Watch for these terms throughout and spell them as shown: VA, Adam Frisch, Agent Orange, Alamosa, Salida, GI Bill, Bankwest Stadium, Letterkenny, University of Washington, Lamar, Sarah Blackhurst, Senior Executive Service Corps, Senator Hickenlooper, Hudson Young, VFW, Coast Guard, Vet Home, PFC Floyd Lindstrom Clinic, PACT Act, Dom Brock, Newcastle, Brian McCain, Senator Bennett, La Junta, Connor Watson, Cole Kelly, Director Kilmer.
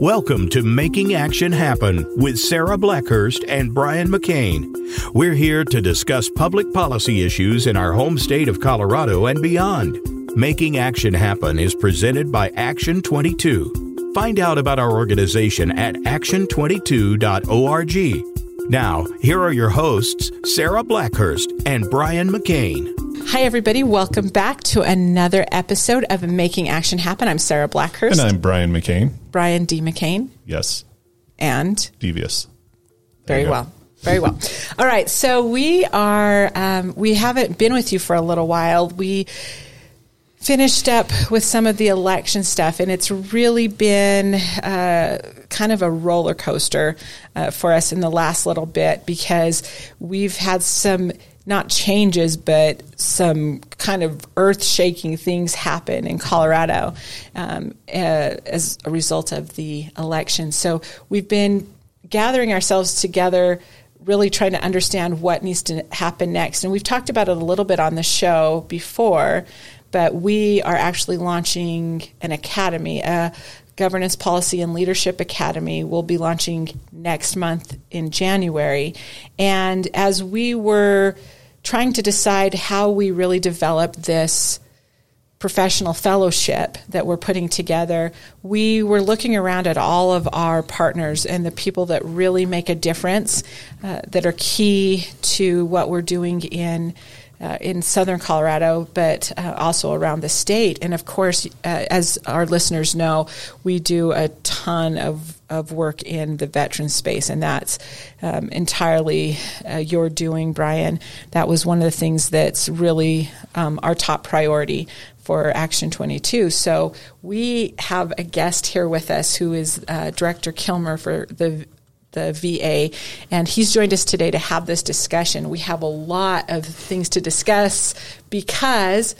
Welcome to Making Action Happen with Sarah Blackhurst and Brian McCain. We're here to discuss public policy issues in our home state of Colorado and beyond. Making Action Happen is presented by Action 22. Find out about our organization at action22.org. Now, here are your hosts, Sarah Blackhurst and Brian McCain. Hi, everybody. Welcome back to another episode of Making Action Happen. I'm Sarah Blackhurst. And I'm Brian McCain. Brian D. McCain. Yes. And? Devious. Very well. Very well. All right. So we are, we haven't been with you for a little while. We finished up with some of the election stuff, and it's really been kind of a roller coaster for us in the last little bit because we've had some not changes, but some kind of earth-shaking things happen in Colorado as a result of the election. So we've been gathering ourselves together, really trying to understand what needs to happen next. And we've talked about it a little bit on the show before, but we are actually launching an academy, a Governance Policy and Leadership Academy. We'll be launching next month in January. And as we were trying to decide how we really develop this professional fellowship that we're putting together, we were looking around at all of our partners and the people that really make a difference, that are key to what we're doing in southern Colorado, but also around the state. And of course, as our listeners know, we do a ton of work in the veteran space, and that's entirely your doing, Brian. That was one of the things that's really our top priority for Action 22. So we have a guest here with us who is Director Kilmer for the VA, and he's joined us today to have this discussion. We have a lot of things to discuss because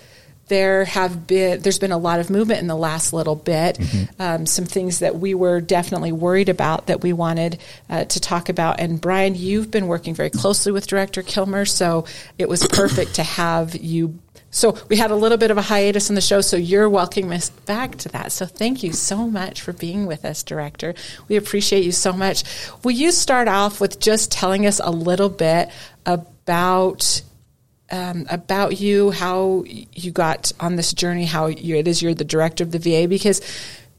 there's been a lot of movement in the last little bit. Mm-hmm. Some things that we were definitely worried about that we wanted to talk about. And Brian, you've been working very closely with Director Kilmer, so it was perfect to have you. So we had a little bit of a hiatus on the show, so you're welcoming us back to that. So thank you so much for being with us, Director. We appreciate you so much. Will you start off with just telling us a little bit about you, how you got on this journey, how it is you're the director of the VA? Because,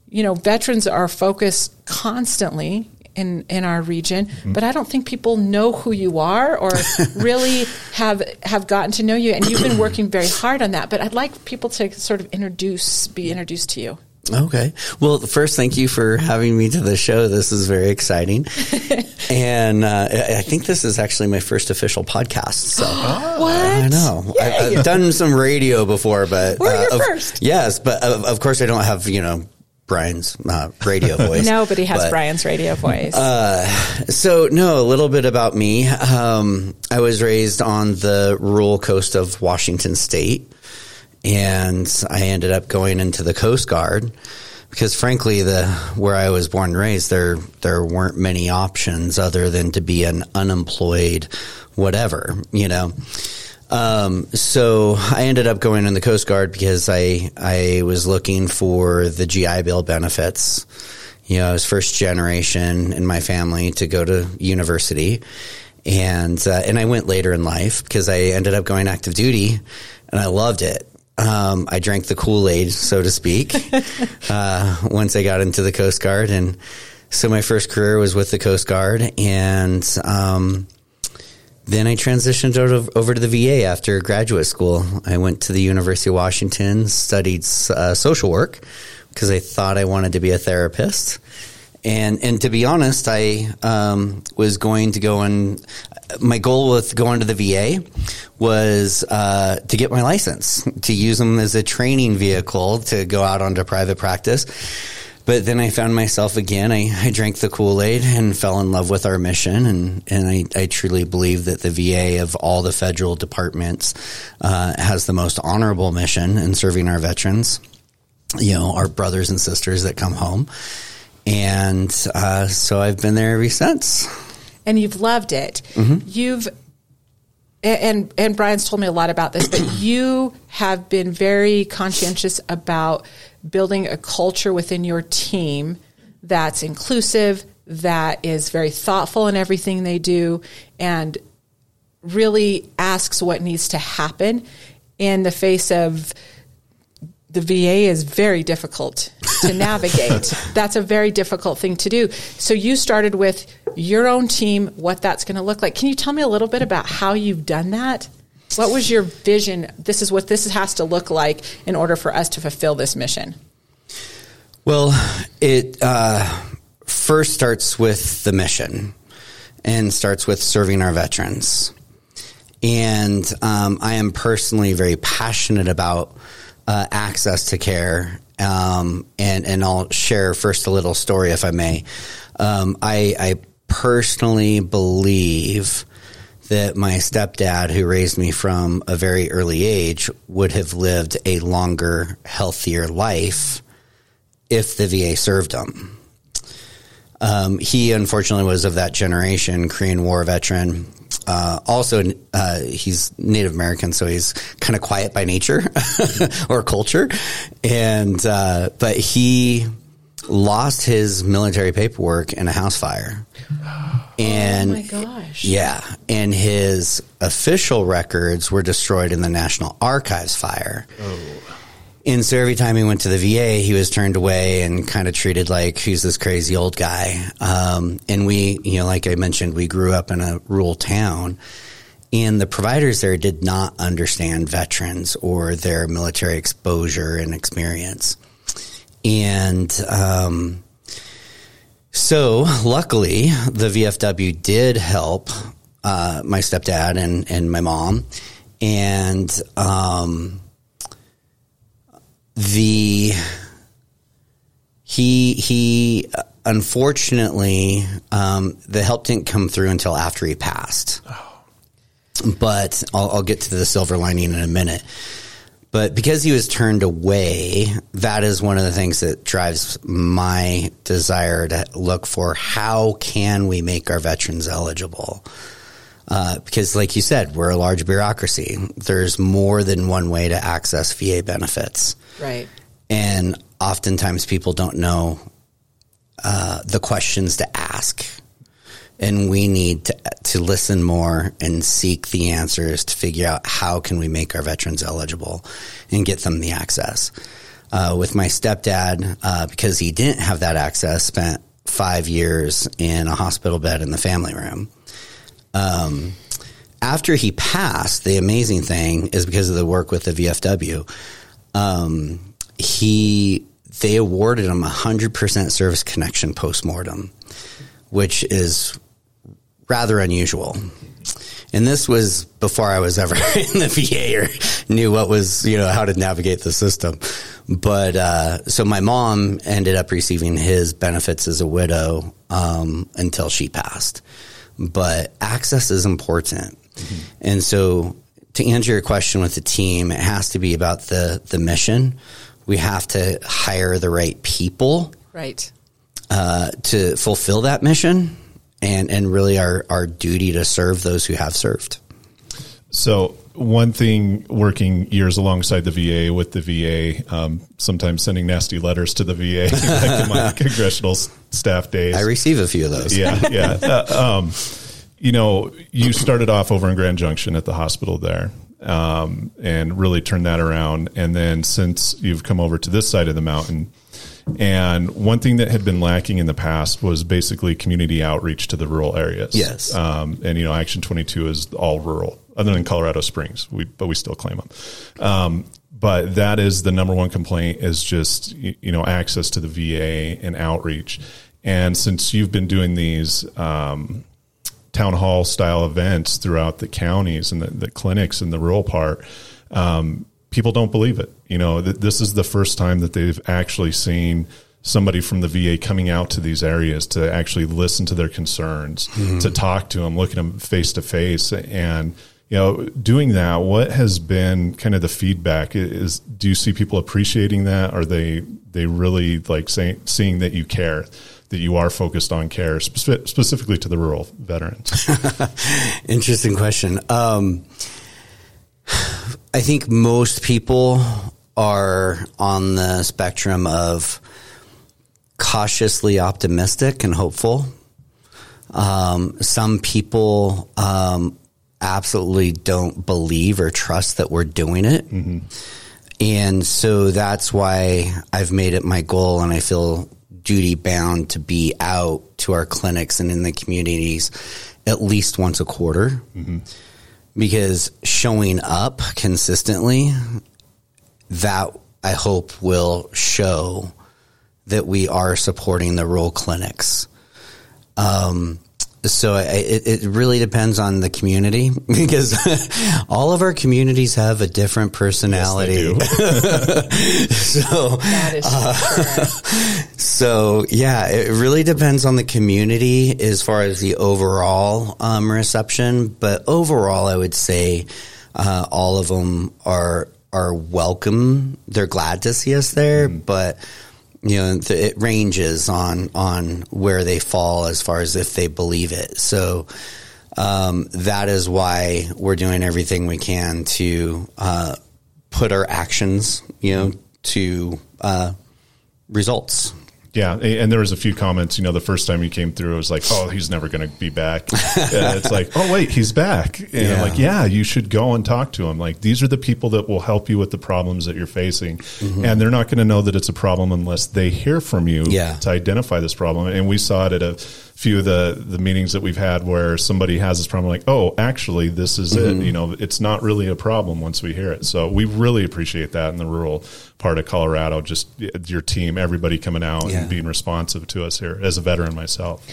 you know, veterans are focused constantly in our region, mm-hmm. but I don't think people know who you are or really have gotten to know you, and you've been working very hard on that, but I'd like people to sort of be introduced to you. Okay. Well, first, thank you for having me to the show. This is very exciting. And I think this is actually my first official podcast. So. What? I know. I've done some radio before, but... We're your first. Yes, but of course I don't have, Brian's radio voice. Nobody has Brian's radio voice. A little bit about me. I was raised on the rural coast of Washington State, and I ended up going into the Coast Guard because, frankly, where I was born and raised, there weren't many options other than to be an unemployed whatever, So I ended up going in the Coast Guard because I was looking for the GI Bill benefits. I was first generation in my family to go to university, and I went later in life because I ended up going active duty, and I loved it. I drank the Kool-Aid, so to speak, once I got into the Coast Guard, and so my first career was with the Coast Guard, and then I transitioned over to the VA after graduate school. I went to the University of Washington, studied social work because I thought I wanted to be a therapist. And to be honest, I was going to go in. My goal with going to the VA was to get my license, to use them as a training vehicle to go out onto private practice. But then I found myself again. I drank the Kool-Aid and fell in love with our mission. And I truly believe that the VA of all the federal departments has the most honorable mission in serving our veterans, our brothers and sisters that come home. And so I've been there ever since. And you've loved it. Mm-hmm. And Brian's told me a lot about this, but you have been very conscientious about building a culture within your team that's inclusive, that is very thoughtful in everything they do, and really asks what needs to happen in the face of the VA is very difficult to navigate. That's a very difficult thing to do. So you started with your own team, what that's going to look like. Can you tell me a little bit about how you've done that? What was your vision? This is what this has to look like in order for us to fulfill this mission. Well, it first starts with the mission and starts with serving our veterans. And I am personally very passionate about access to care. And I'll share first a little story, if I may. I personally believe that my stepdad, who raised me from a very early age, would have lived a longer, healthier life if the VA served him. He unfortunately was of that generation, Korean War veteran. Also, he's Native American, so he's kind of quiet by nature or culture. And, but he lost his military paperwork in a house fire. And, oh my gosh. Yeah. And his official records were destroyed in the National Archives fire. Oh. And so every time he went to the VA, he was turned away and kind of treated like he's this crazy old guy. And we, you know, like I mentioned, we grew up in a rural town, and the providers there did not understand veterans or their military exposure and experience. And so luckily, the VFW did help my stepdad and my mom. And he unfortunately, the help didn't come through until after he passed. Oh. But I'll get to the silver lining in a minute. But because he was turned away, that is one of the things that drives my desire to look for how can we make our veterans eligible? Because like you said, we're a large bureaucracy. There's more than one way to access VA benefits. Right. And oftentimes people don't know the questions to ask. And we need to listen more and seek the answers to figure out how can we make our veterans eligible and get them the access. With my stepdad, because he didn't have that access, spent 5 years in a hospital bed in the family room. After he passed, the amazing thing is because of the work with the VFW, they awarded him 100% service connection post-mortem, which is rather unusual. And this was before I was ever in the VA or knew what was, you know, how to navigate the system. But, so my mom ended up receiving his benefits as a widow, until she passed. But access is important. Mm-hmm. And so to answer your question with the team, it has to be about the mission. We have to hire the right people, right, to fulfill that mission and really our duty to serve those who have served. So one thing, working years alongside the VA with the VA, sometimes sending nasty letters to the VA back to my congressional staff days. I receive a few of those. Yeah, yeah. You know, you started off over in Grand Junction at the hospital there, and really turned that around. And then since you've come over to this side of the mountain, and one thing that had been lacking in the past was basically community outreach to the rural areas. Yes. And, you know, Action 22 is all rural, other than Colorado Springs, but we still claim them. But that is the number one complaint, is just, you know, access to the VA and outreach. And since you've been doing these town hall style events throughout the counties and the clinics in the rural part, people don't believe it. You know, this is the first time that they've actually seen somebody from the VA coming out to these areas to actually listen to their concerns, mm-hmm. to talk to them, look at them face to face. And, you know, doing that, what has been kind of the feedback? Is, do you see people appreciating that? Are they really like seeing that you care, that you are focused on care specifically to the rural veterans? Interesting question. I think most people are on the spectrum of cautiously optimistic and hopeful. Some people absolutely don't believe or trust that we're doing it. Mm-hmm. And so that's why I've made it my goal, and I feel duty bound to be out to our clinics and in the communities at least once a quarter. Mm-hmm. Because showing up consistently, that I hope will show that we are supporting the rural clinics. So it really depends on the community, because all of our communities have a different personality. Yes, so, that is so yeah, it really depends on the community as far as the overall reception. But overall, I would say all of them are welcome. They're glad to see us there, mm-hmm. but. You know, it ranges on where they fall as far as if they believe it. So that is why we're doing everything we can to put our actions, you know, to results. Yeah, and there was a few comments, you know, the first time you came through, it was like, oh, he's never going to be back. It's like, oh, wait, he's back. And yeah. I'm like, yeah, you should go and talk to him. Like, these are the people that will help you with the problems that you're facing. Mm-hmm. And they're not going to know that it's a problem unless they hear from you yeah. to identify this problem. And we saw it at a few of the meetings that we've had where somebody has this problem, like, oh, actually, this is mm-hmm. it. You know, it's not really a problem once we hear it. So we really appreciate that in the rural part of Colorado, just your team, everybody coming out yeah. and being responsive to us here as a veteran myself.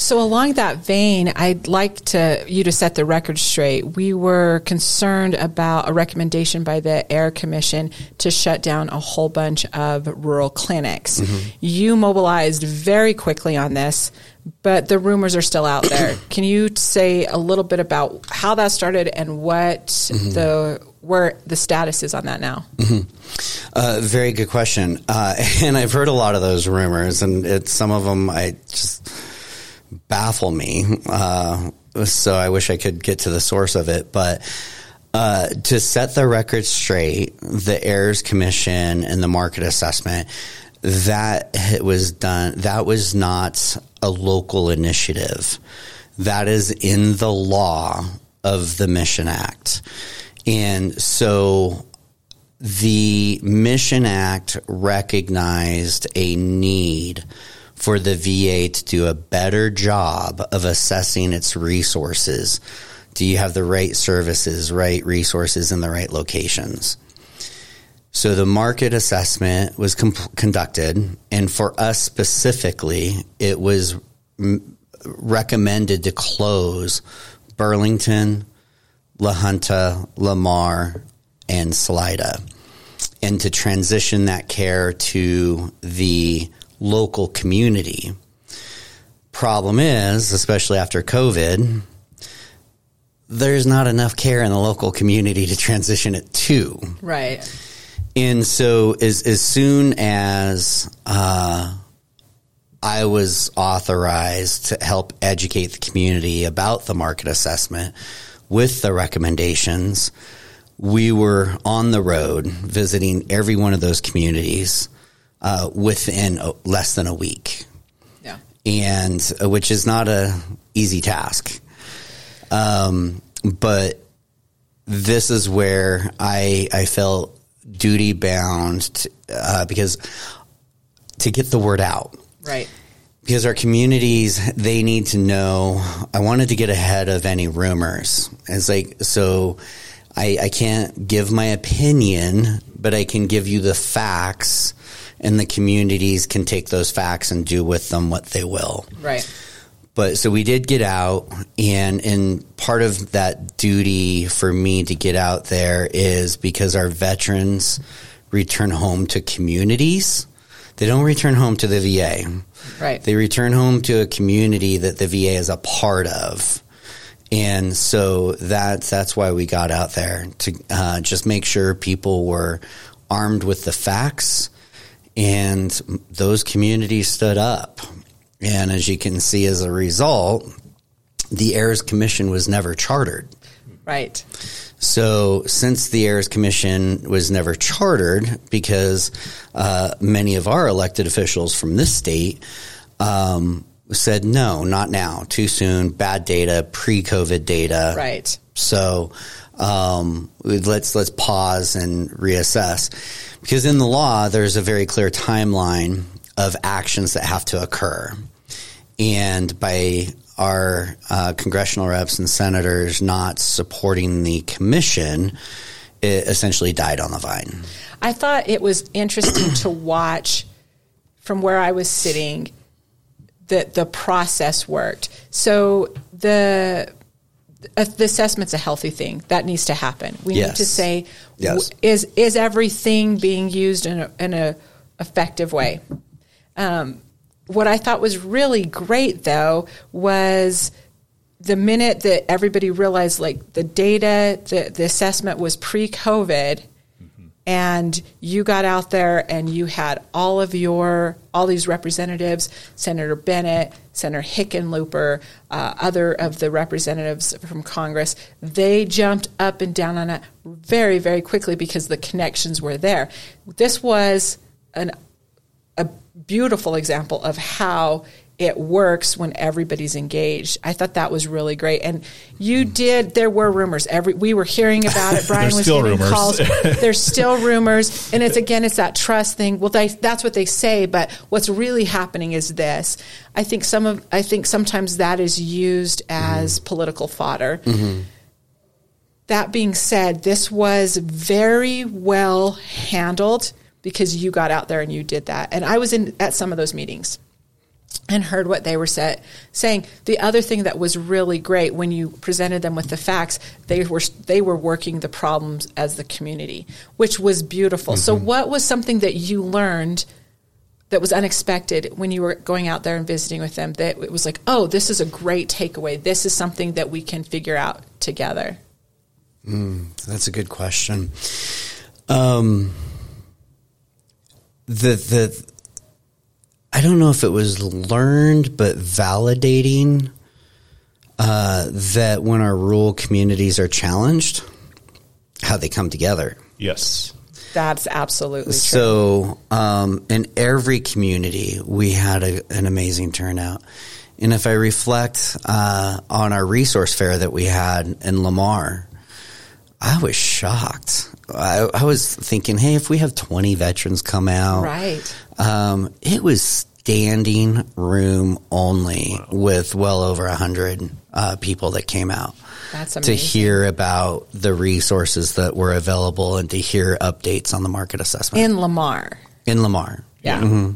So along that vein, I'd like you to set the record straight. We were concerned about a recommendation by the Heirs Commission to shut down a whole bunch of rural clinics. Mm-hmm. You mobilized very quickly on this, but the rumors are still out there. Can you say a little bit about how that started and what mm-hmm. where the status is on that now? Mm-hmm. Very good question. And I've heard a lot of those rumors, and some of them just baffle me. So I wish I could get to the source of it. But to set the record straight, the Heirs Commission and the market assessment, that was not a local initiative. That is in the law of the Mission Act. And so the Mission Act recognized a need for the VA to do a better job of assessing its resources. Do you have the right services, right resources, in the right locations? So the market assessment was conducted, and for us specifically, it was recommended to close Burlington, La Junta, Lamar, and Salida, and to transition that care to the local community. Problem is, especially after COVID, there's not enough care in the local community to transition it to. Right. And so as soon as I was authorized to help educate the community about the market assessment with the recommendations, we were on the road visiting every one of those communities within less than a week. Yeah. And which is not a easy task. But this is where I felt duty bound because to get the word out. Right. Because our communities, they need to know. I wanted to get ahead of any rumors. It's like, so I can't give my opinion, but I can give you the facts, and the communities can take those facts and do with them what they will. Right. But so we did get out, and part of that duty for me to get out there is because our veterans return home to communities. They don't return home to the VA. Right. They return home to a community that the VA is a part of. And so that's why we got out there, to just make sure people were armed with the facts, and those communities stood up. And as you can see, as a result, the Heirs Commission was never chartered. Right. So since the Heirs Commission was never chartered, because many of our elected officials from this state said, no, not now, too soon, bad data, pre-COVID data. Right. So let's pause and reassess, because in the law, there's a very clear timeline of actions that have to occur. And by our congressional reps and senators not supporting the commission, it essentially died on the vine. I thought it was interesting to watch from where I was sitting that the process worked. So the assessment's a healthy thing. That needs to happen. We yes. need to say, yes. Is everything being used in a effective way? What I thought was really great, though, was the minute that everybody realized, like, the data, the assessment was pre-COVID, mm-hmm. and you got out there and you had all these representatives, Senator Bennett, Senator Hickenlooper, other of the representatives from Congress, they jumped up and down on it very, very quickly because the connections were there. This was a beautiful example of how it works when everybody's engaged. I thought that was really great. And you did, there were rumors. We were hearing about it. Brian was getting calls. There's still rumors. And it's that trust thing. Well, that's what they say, but what's really happening is this. I think sometimes that is used as political fodder. Mm-hmm. That being said, this was very well handled, because you got out there and you did that. And I was at some of those meetings and heard what they were saying. The other thing that was really great, when you presented them with the facts, they were working the problems as the community, which was beautiful. Mm-hmm. So what was something that you learned that was unexpected when you were going out there and visiting with them, that it was like, oh, this is a great takeaway. This is something that we can figure out together? That's a good question. I don't know if it was learned, but validating that when our rural communities are challenged, how they come together. Yes. That's absolutely true. So in every community, we had an amazing turnout. And if I reflect on our resource fair that we had in Lamar, I was shocked. I was thinking, hey, if we have 20 veterans come out, right? It was standing room only. Wow. With well over 100 people that came out. That's amazing. To hear about the resources that were available and to hear updates on the market assessment. In Lamar. Yeah. Mm-hmm.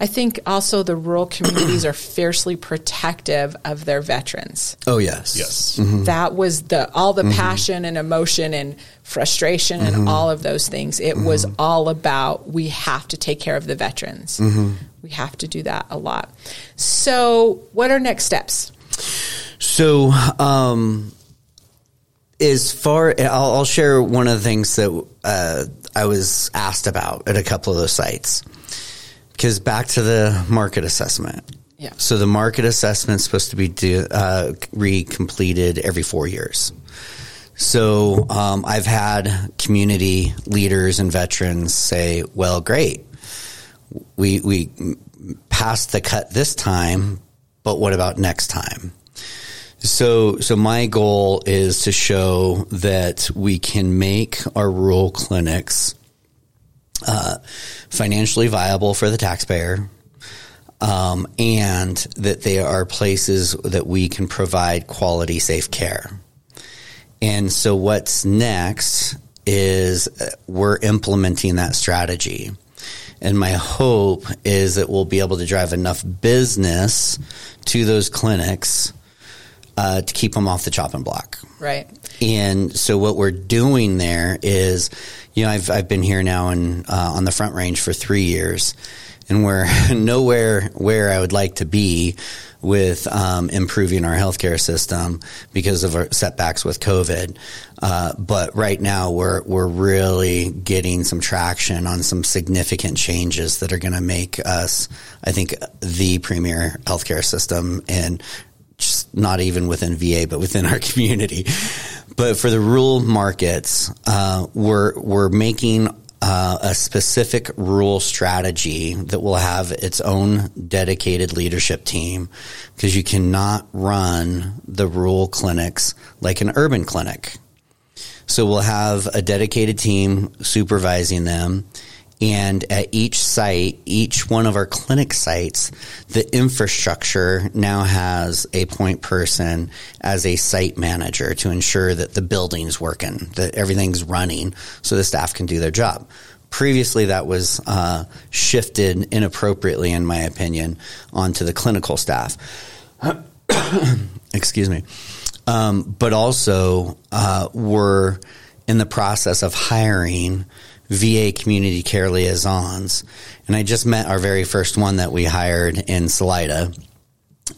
I think also the rural communities are fiercely protective of their veterans. Oh, yes. Yes. Mm-hmm. That was all the mm-hmm. passion and emotion and frustration mm-hmm. and all of those things. It mm-hmm. was all about, we have to take care of the veterans. Mm-hmm. We have to do that a lot. So what are next steps? So I'll share one of the things that I was asked about at a couple of those sites. Because back to the market assessment. Yeah. So the market assessment is supposed to be recompleted every 4 years. So I've had community leaders and veterans say, well, great. We passed the cut this time, but what about next time? So my goal is to show that we can make our rural clinics financially viable for the taxpayer, and that they are places that we can provide quality, safe care. And so what's next is we're implementing that strategy. And my hope is that we'll be able to drive enough business to those clinics to keep them off the chopping block. Right. And so what we're doing there is, you know, I've been here now on the Front Range for 3 years, and we're nowhere where I would like to be with improving our healthcare system because of our setbacks with COVID. But right now we're really getting some traction on some significant changes that are going to make us, I think, the premier healthcare system, and just not even within VA, but within our community. But for the rural markets, we're making a specific rural strategy that will have its own dedicated leadership team, because you cannot run the rural clinics like an urban clinic. So we'll have a dedicated team supervising them. And at each site, each one of our clinic sites, the infrastructure now has a point person as a site manager to ensure that the building's working, that everything's running, so the staff can do their job. Previously, that was shifted inappropriately, in my opinion, onto the clinical staff. Excuse me. But also, we're in the process of hiring VA community care liaisons. And I just met our very first one that we hired in Salida.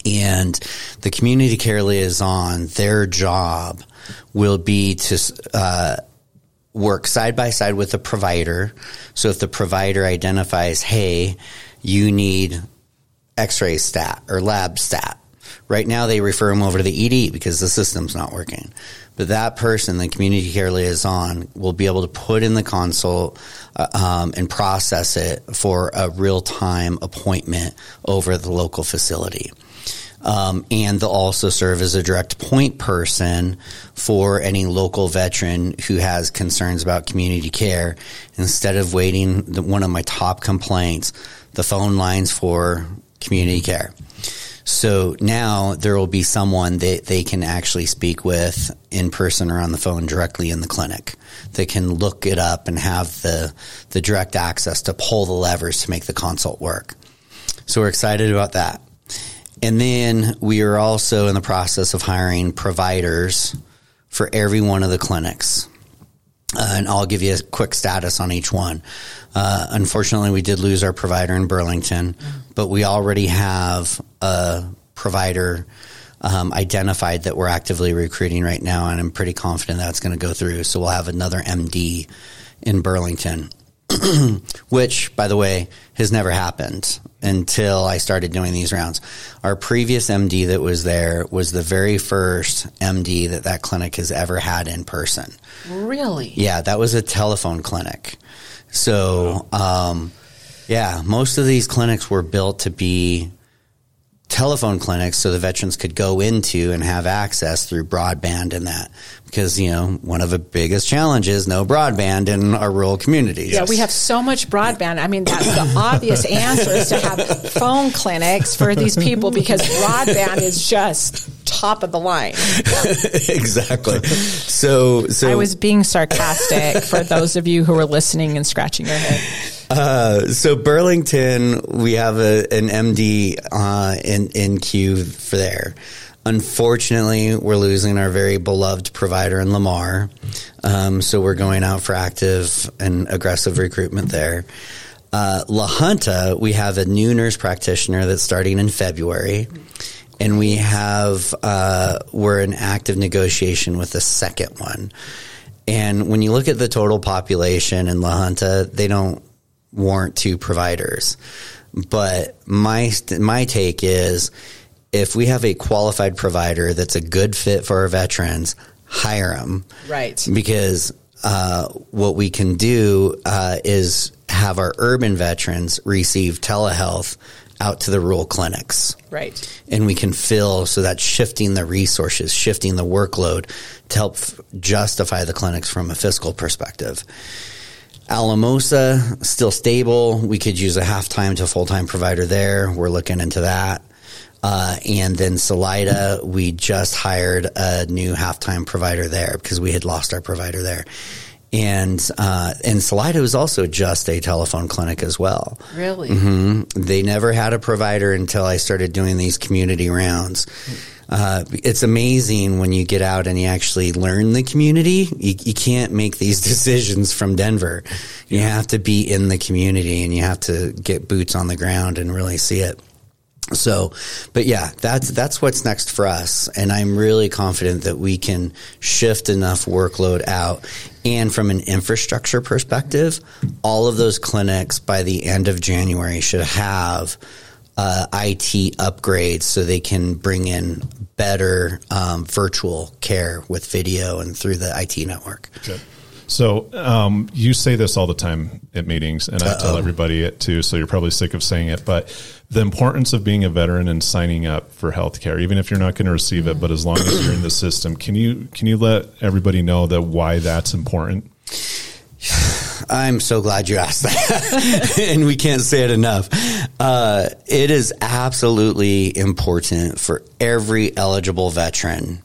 And the community care liaison, their job will be to work side by side with the provider. So if the provider identifies, hey, you need x-ray stat or lab stat, right now they refer them over to the ED because the system's not working. But that person, the community care liaison, will be able to put in the consult and process it for a real-time appointment over the local facility. And they'll also serve as a direct point person for any local veteran who has concerns about community care. Instead of waiting, one of my top complaints, the phone lines for community care. So now there will be someone that they can actually speak with in person or on the phone directly in the clinic. They can look it up and have the direct access to pull the levers to make the consult work. So we're excited about that. And then we are also in the process of hiring providers for every one of the clinics. And I'll give you a quick status on each one. Unfortunately, we did lose our provider in Burlington, but we already have a provider identified that we're actively recruiting right now, and I'm pretty confident that's going to go through. So we'll have another MD in Burlington, which, by the way, has never happened until I started doing these rounds. Our previous MD that was there was the very first MD that clinic has ever had in person. Really? Yeah, that was a telephone clinic. So, yeah, most of these clinics were built to be telephone clinics so the veterans could go into and have access through broadband and that. Because, you know, one of the biggest challenges, no broadband in our rural communities. Yeah, we have so much broadband. I mean, that's the obvious answer is to have phone clinics for these people because broadband is just top of the line. Exactly. So I was being sarcastic for those of you who are listening and scratching your head. So Burlington, we have an MD in queue for there. Unfortunately, we're losing our very beloved provider in Lamar. So we're going out for active and aggressive recruitment there. La Junta, we have a new nurse practitioner that's starting in February. And we're in active negotiation with the second one. And when you look at the total population in La Junta, they don't warrant two providers. But my take is, if we have a qualified provider that's a good fit for our veterans, hire them. Right. Because what we can do is have our urban veterans receive telehealth out to the rural clinics. Right. And we can fill, so that's shifting the resources, shifting the workload to help justify the clinics from a fiscal perspective. Alamosa, still stable. We could use a half-time to full-time provider there. We're looking into that. And then Salida, we just hired a new half-time provider there because we had lost our provider there. And Salida was also just a telephone clinic as well. Really? Mm-hmm. They never had a provider until I started doing these community rounds. It's amazing when you get out and you actually learn the community. You can't make these decisions from Denver. You have to be in the community and you have to get boots on the ground and really see it. So, but yeah, that's what's next for us. And I'm really confident that we can shift enough workload out. And from an infrastructure perspective, all of those clinics by the end of January should have IT upgrades so they can bring in better virtual care with video and through the IT network. Okay. So you say this all the time at meetings, and I tell everybody it too, so you're probably sick of saying it, but the importance of being a veteran and signing up for healthcare, even if you're not going to receive it, but as long as you're in the system, can you let everybody know that why that's important? I'm so glad you asked that, and we can't say it enough. It is absolutely important for every eligible veteran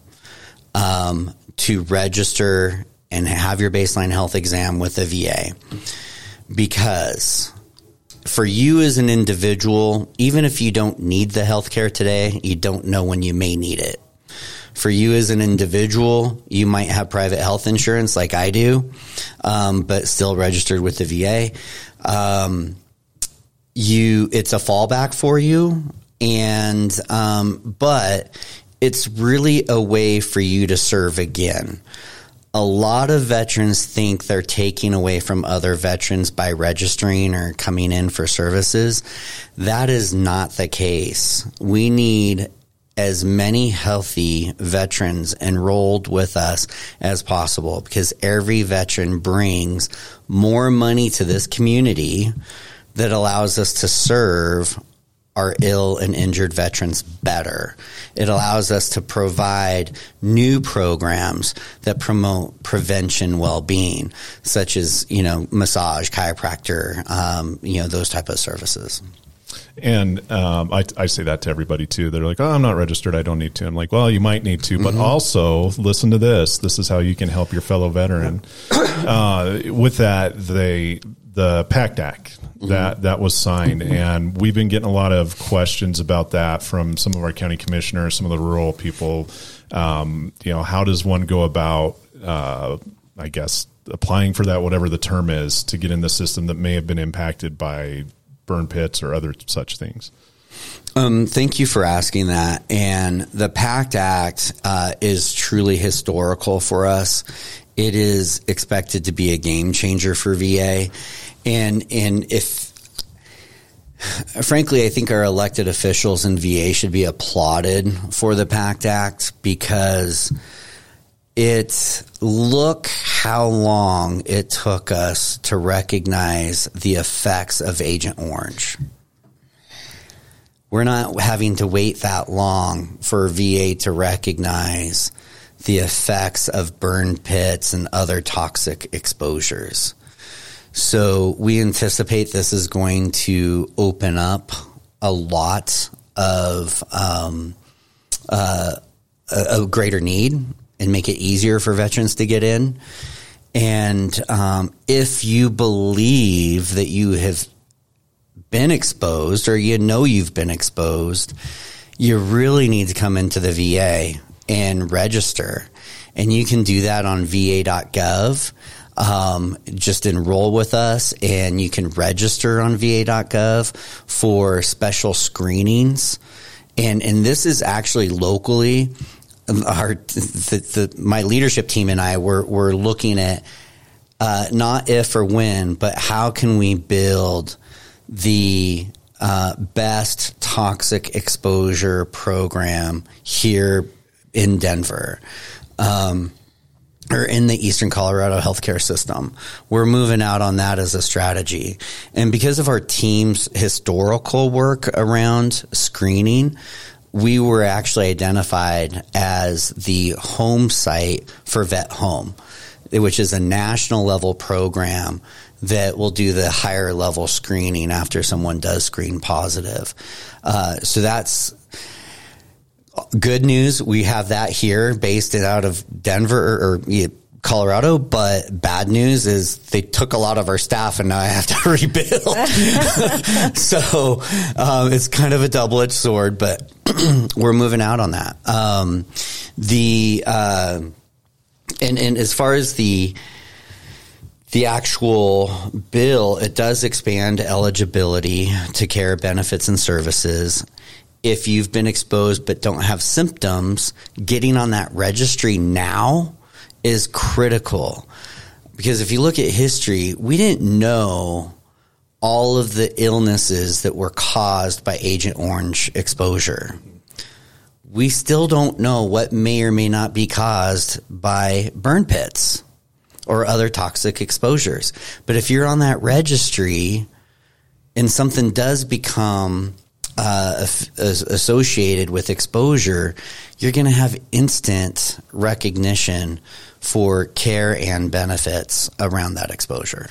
to register and have your baseline health exam with the VA, because for you as an individual, even if you don't need the healthcare today, you don't know when you may need it. For you as an individual, you might have private health insurance like I do, but still registered with the VA. It's a fallback for you, and but it's really a way for you to serve again. A lot of veterans think they're taking away from other veterans by registering or coming in for services. That is not the case. We need as many healthy veterans enrolled with us as possible, because every veteran brings more money to this community that allows us to serve our ill and injured veterans better. It allows us to provide new programs that promote prevention well-being, such as, massage, chiropractor, those type of services. And I say that to everybody too. They're like, "Oh, I'm not registered. I don't need to." I'm like, "Well, you might need to, but also listen to this. This is how you can help your fellow veteran." With that, the PACT Act that was signed, and we've been getting a lot of questions about that from some of our county commissioners, some of the rural people. How does one go about, applying for that, whatever the term is, to get in the system that may have been impacted by burn pits or other such things? Thank you for asking that. And the PACT Act is truly historical for us. It is expected to be a game changer for VA. And if, frankly, I think our elected officials in VA should be applauded for the PACT Act, because look how long it took us to recognize the effects of Agent Orange. We're not having to wait that long for VA to recognize the effects of burn pits and other toxic exposures. So we anticipate this is going to open up a lot of a greater need and make it easier for veterans to get in. And if you believe that you have been exposed, or you've been exposed, you really need to come into the VA and register. And you can do that on va.gov. Just enroll with us, and you can register on va.gov for special screenings. And this is actually locally. My leadership team and I were looking at not if or when, but how can we build the best toxic exposure program here in Denver, or in the Eastern Colorado healthcare system. We're moving out on that as a strategy. And because of our team's historical work around screening, we were actually identified as the home site for Vet Home, which is a national level program that will do the higher level screening after someone does screen positive. So that's good news. We have that here based out of Denver or Colorado, but bad news is they took a lot of our staff, and now I have to rebuild. So it's kind of a double-edged sword, but we're moving out on that. And as far as the actual bill, it does expand eligibility to care, benefits, and services. If you've been exposed but don't have symptoms, getting on that registry now is critical, because if you look at history, we didn't know all of the illnesses that were caused by Agent Orange exposure. We still don't know what may or may not be caused by burn pits or other toxic exposures. But if you're on that registry and something does become associated with exposure, you're going to have instant recognition for care and benefits around that exposure.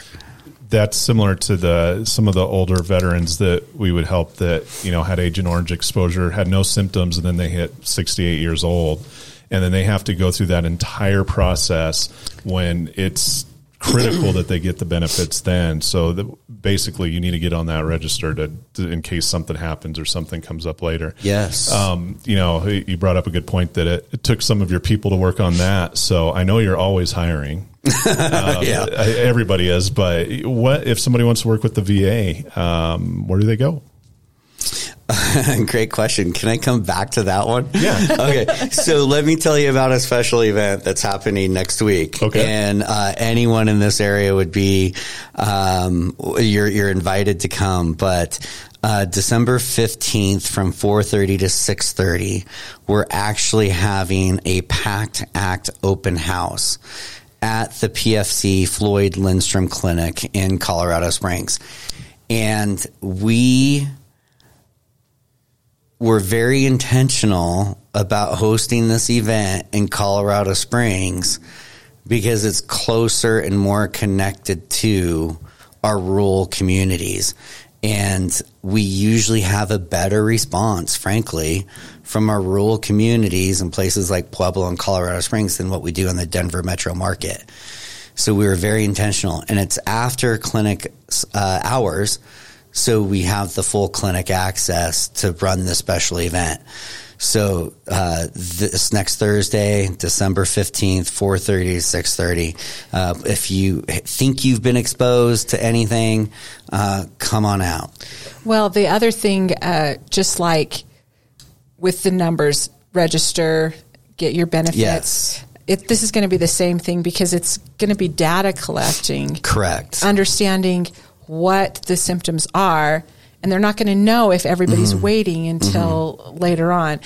That's similar to some of the older veterans that we would help that, you know, had Agent Orange exposure, had no symptoms, and then they hit 68 years old. And then they have to go through that entire process when it's critical that they get the benefits then. So basically you need to get on that register to in case something happens or something comes up later. Yes. You brought up a good point that it took some of your people to work on that. So I know you're always hiring. Yeah. Everybody is. But what if somebody wants to work with the VA, where do they go? Great question. Can I come back to that one? Yeah. Okay. So let me tell you about a special event that's happening next week. Okay. And anyone in this area would be you're invited to come. But December 15th from 4:30 to 6:30, we're actually having a PACT Act open house at the PFC Floyd Lindstrom Clinic in Colorado Springs. And we're very intentional about hosting this event in Colorado Springs because it's closer and more connected to our rural communities. And we usually have a better response, frankly, from our rural communities and places like Pueblo and Colorado Springs than what we do in the Denver metro market. So we were very intentional. And it's after clinic hours. So we have the full clinic access to run this special event. So this next Thursday, December 15th, 4:30 to 6:30. If you think you've been exposed to anything, come on out. Well, the other thing, just like with the numbers, register, get your benefits. Yes. This is going to be the same thing because it's going to be data collecting. Correct. Understanding what the symptoms are, and they're not going to know if everybody's mm-hmm. waiting until mm-hmm. later on.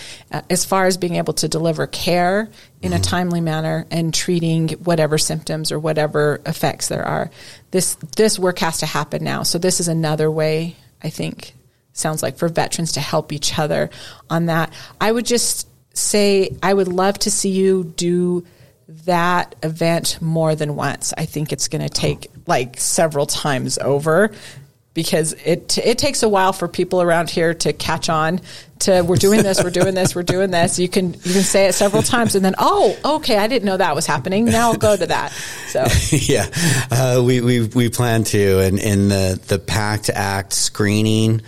As far as being able to deliver care in mm-hmm. a timely manner and treating whatever symptoms or whatever effects there are, this work has to happen now. So this is another way, I think, sounds like, for veterans to help each other on that. I would just say I would love to see you do that event more than once. I think it's going to take like several times over because it takes a while for people around here to catch on to we're doing this. You can say it several times and then, oh, okay, I didn't know that was happening. Now I'll go to that. So yeah, we plan to, and in the PACT Act screening,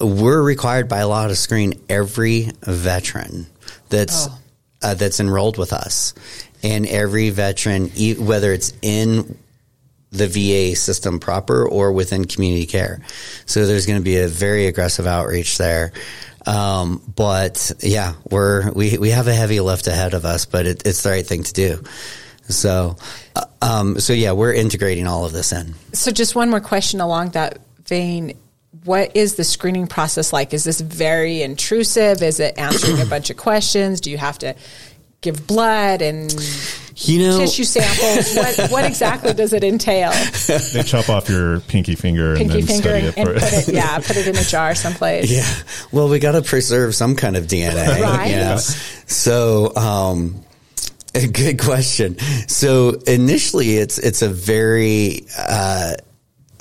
we're required by law to screen every veteran that's enrolled with us, and every veteran, whether it's in the VA system proper or within community care. So there's going to be a very aggressive outreach there. But yeah, we have a heavy lift ahead of us, but it's the right thing to do. So, yeah, we're integrating all of this in. So just one more question along that vein. What is the screening process like? Is this very intrusive? Is it answering a bunch of questions? Do you have to give blood and tissue samples? What exactly does it entail? They chop off your pinky finger and put it. Yeah, put it in a jar someplace. Yeah. Well, we got to preserve some kind of DNA. Right. So, a good question. So initially, it's a very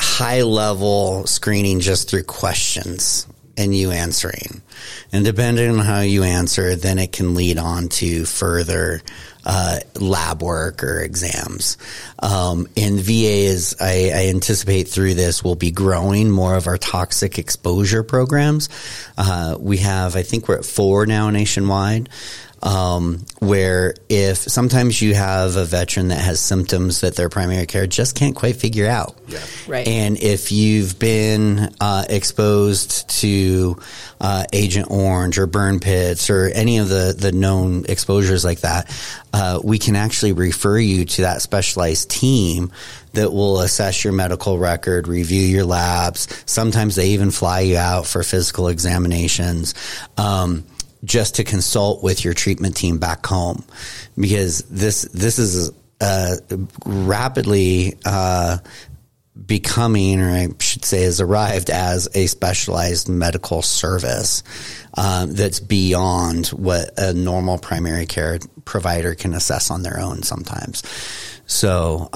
high-level screening just through questions and you answering. And depending on how you answer, then it can lead on to further lab work or exams. And VA is, I anticipate through this, will be growing more of our toxic exposure programs. We have, I think we're at 4 now nationwide. where if sometimes you have a veteran that has symptoms that their primary care just can't quite figure out. Yeah. Right. And if you've been exposed to Agent Orange or burn pits or any of the known exposures like that, we can actually refer you to that specialized team that will assess your medical record, review your labs. Sometimes they even fly you out for physical examinations, just to consult with your treatment team back home, because this is rapidly becoming, or I should say has arrived as, a specialized medical service that's beyond what a normal primary care provider can assess on their own sometimes. So,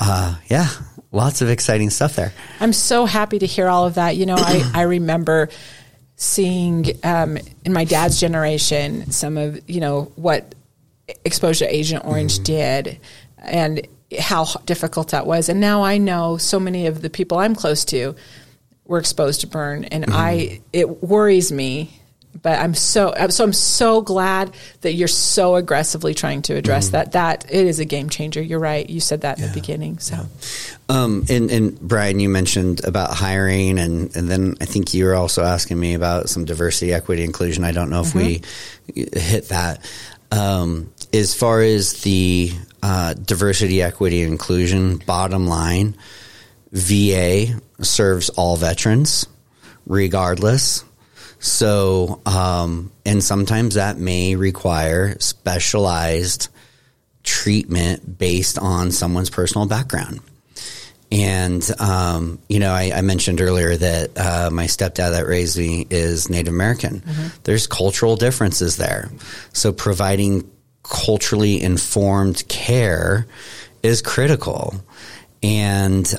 yeah, lots of exciting stuff there. I'm so happy to hear all of that. You know, I remember seeing in my dad's generation some of, you know, what exposure to Agent Orange mm-hmm. did and how difficult that was. And now I know so many of the people I'm close to were exposed to burn, and mm-hmm. it worries me. But I'm so glad that you're so aggressively trying to address mm-hmm. that it is a game changer. You're right. You said that in the beginning. So, and Brian, you mentioned about hiring, and then I think you were also asking me about some diversity, equity, inclusion. I don't know if mm-hmm. we hit that. As far as the diversity, equity, and inclusion, bottom line, VA serves all veterans regardless. So, and sometimes that may require specialized treatment based on someone's personal background. And, you know, I mentioned earlier that my stepdad that raised me is Native American. Mm-hmm. There's cultural differences there. So providing culturally informed care is critical. And,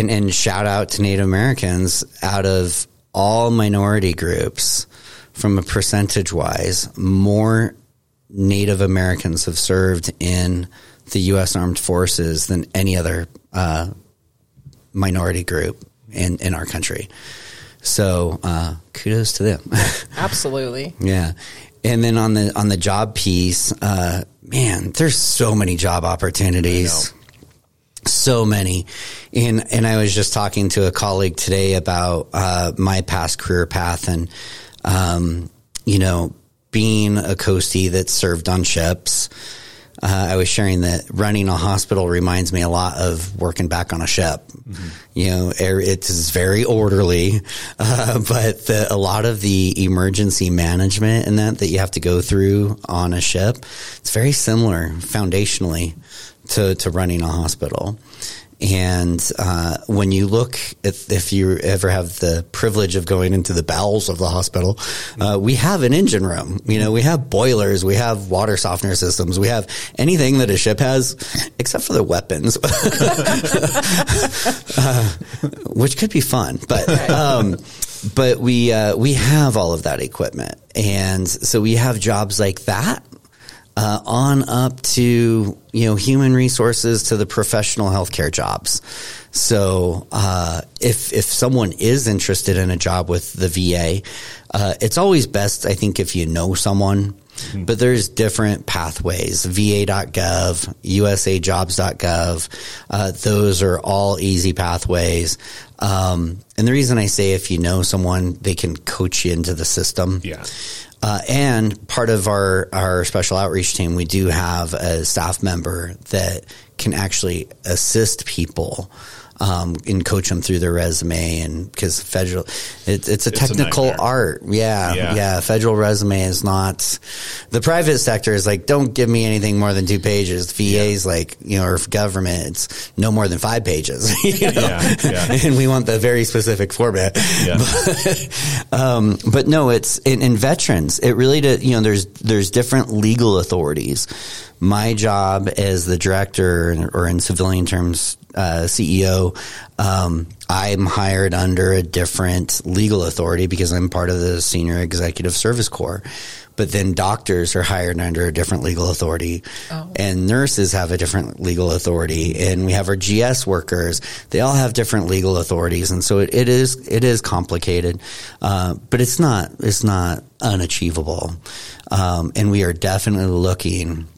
and shout out to Native Americans. Out of all minority groups, from a percentage wise, more Native Americans have served in the U.S. Armed Forces than any other minority group in our country. So kudos to them. Absolutely. Yeah. And then on the job piece, man, there's so many job opportunities. So many. And I was just talking to a colleague today about my past career path and, you know, being a coastie that served on ships. I was sharing that running a hospital reminds me a lot of working back on a ship. Mm-hmm. You know, it's very orderly, but a lot of the emergency management and that you have to go through on a ship, it's very similar foundationally to running a hospital. And when you look at, if you ever have the privilege of going into the bowels of the hospital, we have an engine room. You know, we have boilers, we have water softener systems, we have anything that a ship has, except for the weapons, which could be fun. But we have all of that equipment, and so we have jobs like that. On up to, you know, human resources to the professional healthcare jobs. So if someone is interested in a job with the VA, it's always best, I think, if you know someone. Mm-hmm. But there's different pathways, va.gov, usajobs.gov. Those are all easy pathways. And the reason I say if you know someone, they can coach you into the system. Yeah. And part of our special outreach team, we do have a staff member that can actually assist people and coach them through their resume. And because federal, it's a technical art. Yeah. Federal resume is not, the private sector is like, don't give me anything more than 2 pages. VA's like, you know, or government, it's no more than 5 pages. You know? And we want the very specific format. Yeah. But no, it's in veterans. It really, you know, there's different legal authorities. My job as the director, or in civilian terms, CEO. I'm hired under a different legal authority because I'm part of the Senior Executive Service Corps. But then doctors are hired under a different legal authority, and nurses have a different legal authority, and we have our GS workers. They all have different legal authorities, and so it is complicated, but it's not unachievable, and we are definitely looking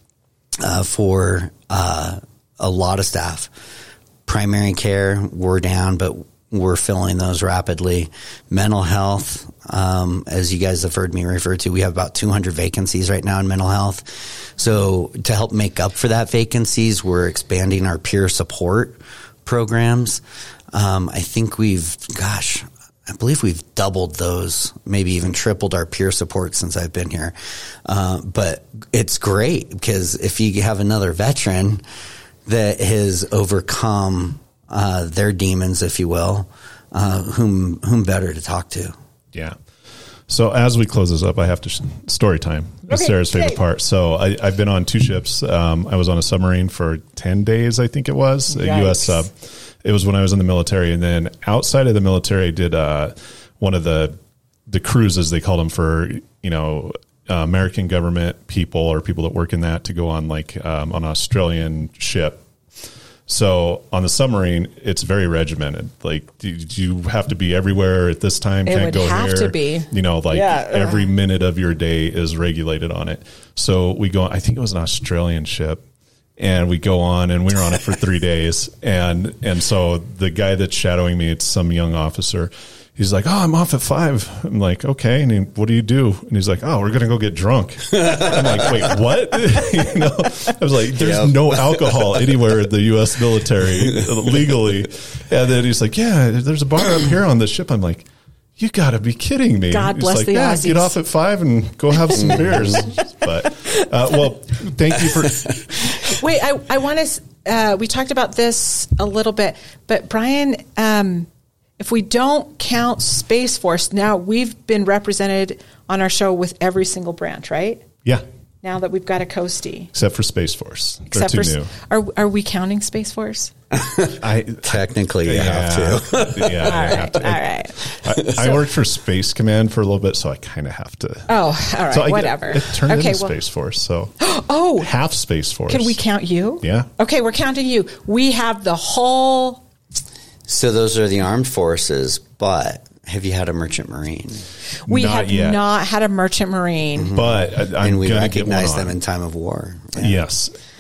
for a lot of staff. Primary care, we're down, but we're filling those rapidly. Mental health, as you guys have heard me refer to, we have about 200 vacancies right now in mental health. So to help make up for that vacancies, we're expanding our peer support programs. I think I believe we've doubled those, maybe even tripled our peer support since I've been here. But it's great because if you have another veteran that has overcome their demons, if you will, whom better to talk to? Yeah. So as we close this up, I have to story time. Okay, Sarah's favorite part. So I've been on two ships. I was on a submarine for 10 days, I think it was, a U.S. sub. It was when I was in the military. And then outside of the military, I did one of the cruises, they called them, for, you know, American government people or people that work in that, to go on like on an Australian ship. So on the submarine, it's very regimented. Like, you have to be everywhere at this time. It can't go here. It would have to be. You know, like every minute of your day is regulated on it. So we go, I think it was an Australian ship, and we go on, and we were on it for 3 days. And so the guy that's shadowing me, it's some young officer. He's like, I'm off at 5. I'm like, okay. And he, what do you do? And he's like, we're going to go get drunk. I'm like, wait, what? You know, I was like, there's no alcohol anywhere in the U.S. military legally. And then he's like, there's a bar up here on the ship. I'm like, you got to be kidding me. God bless the Aussies. Get off at 5 and go have some beers. But, well, thank you for. Wait, I want to, we talked about this a little bit, but Brian, if we don't count Space Force, now we've been represented on our show with every single branch, right? Yeah. Now that we've got a coastie. Except for Space Force. Except for new. Are we counting Space Force? Technically, you have to. Yeah, all right. I worked for Space Command for a little bit, so I kind of have to. Oh, all right, so whatever. It turned into Space Force, so. Half Space Force. Can we count you? Yeah. Okay, we're counting you. We have the whole... So those are the armed forces, but have you had a Merchant Marine? We have not had a Merchant Marine. Mm-hmm. But I'm we recognize them in time of war. Yeah.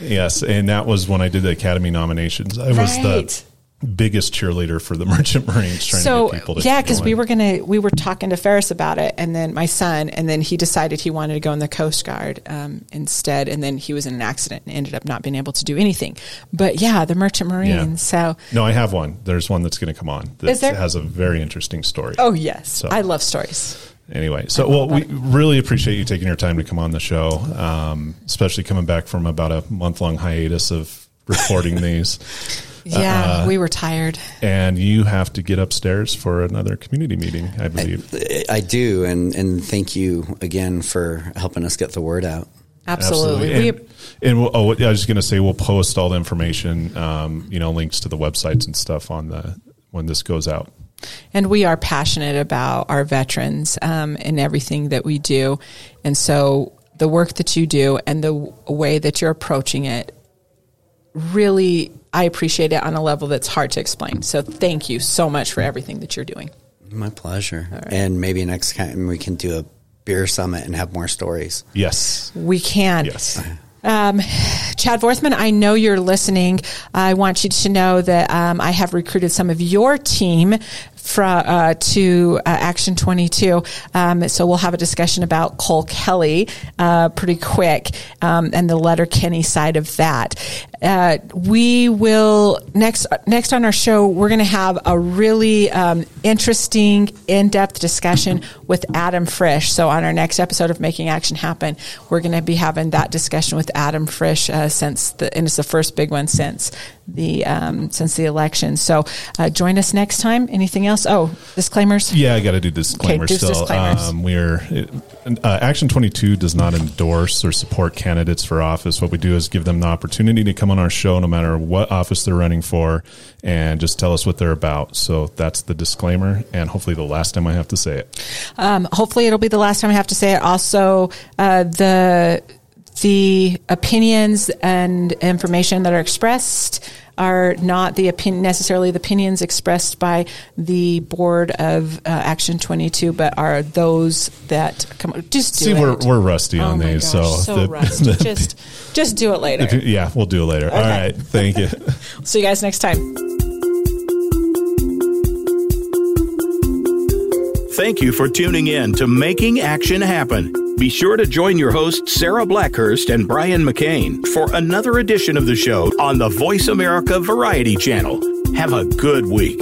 Yes. And that was when I did the Academy nominations. I was the biggest cheerleader for the Merchant Marines, trying to get people to because we were talking to Ferris about it, and then my son, and then he decided he wanted to go in the Coast Guard instead, and then he was in an accident and ended up not being able to do anything. But the Merchant Marine. Yeah. So I have one. There's one that's going to come on that has a very interesting story. Oh yes. So. I love stories. Anyway, so we really appreciate you taking your time to come on the show, especially coming back from about a month-long hiatus of recording these. Yeah, we were tired. And you have to get upstairs for another community meeting, I believe. I do, and thank you again for helping us get the word out. Absolutely. And I was just going to say, we'll post all the information, links to the websites and stuff when this goes out. And we are passionate about our veterans and everything that we do. And so the work that you do and the way that you're approaching it, really, I appreciate it on a level that's hard to explain. So thank you so much for everything that you're doing. My pleasure. Right. And maybe next time we can do a beer summit and have more stories. Yes. We can. Yes. Chad Vorthman, I know you're listening. I want you to know that I have recruited some of your team to Action 22. So we'll have a discussion about Cole Kelly pretty quick and the Letterkenny side of that. We will next on our show, we're going to have a really interesting, in-depth discussion with Adam Frisch. So on our next episode of Making Action Happen, we're going to be having that discussion with Adam Frisch, was since the, and it's the first big one since the election. So join us next time. Anything else? Oh, disclaimers. Yeah, I got to do disclaimers. Okay, still. Disclaimers. Action 22 does not endorse or support candidates for office. What we do is give them the opportunity to come on our show, no matter what office they're running for, and just tell us what they're about. So that's the disclaimer, and hopefully the last time I have to say it. Hopefully it'll be the last time I have to say it. Also, the opinions and information that are expressed are not the necessarily the opinions expressed by the board of Action 22, but are those that come. Just do see, it. We're rusty on these, gosh, so rusty. Just do it later. Yeah, we'll do it later. Okay. All right, thank you. See you guys next time. Thank you for tuning in to Making Action Happen. Be sure to join your hosts, Sarah Blackhurst and Brian McCain, for another edition of the show on the Voice America Variety Channel. Have a good week.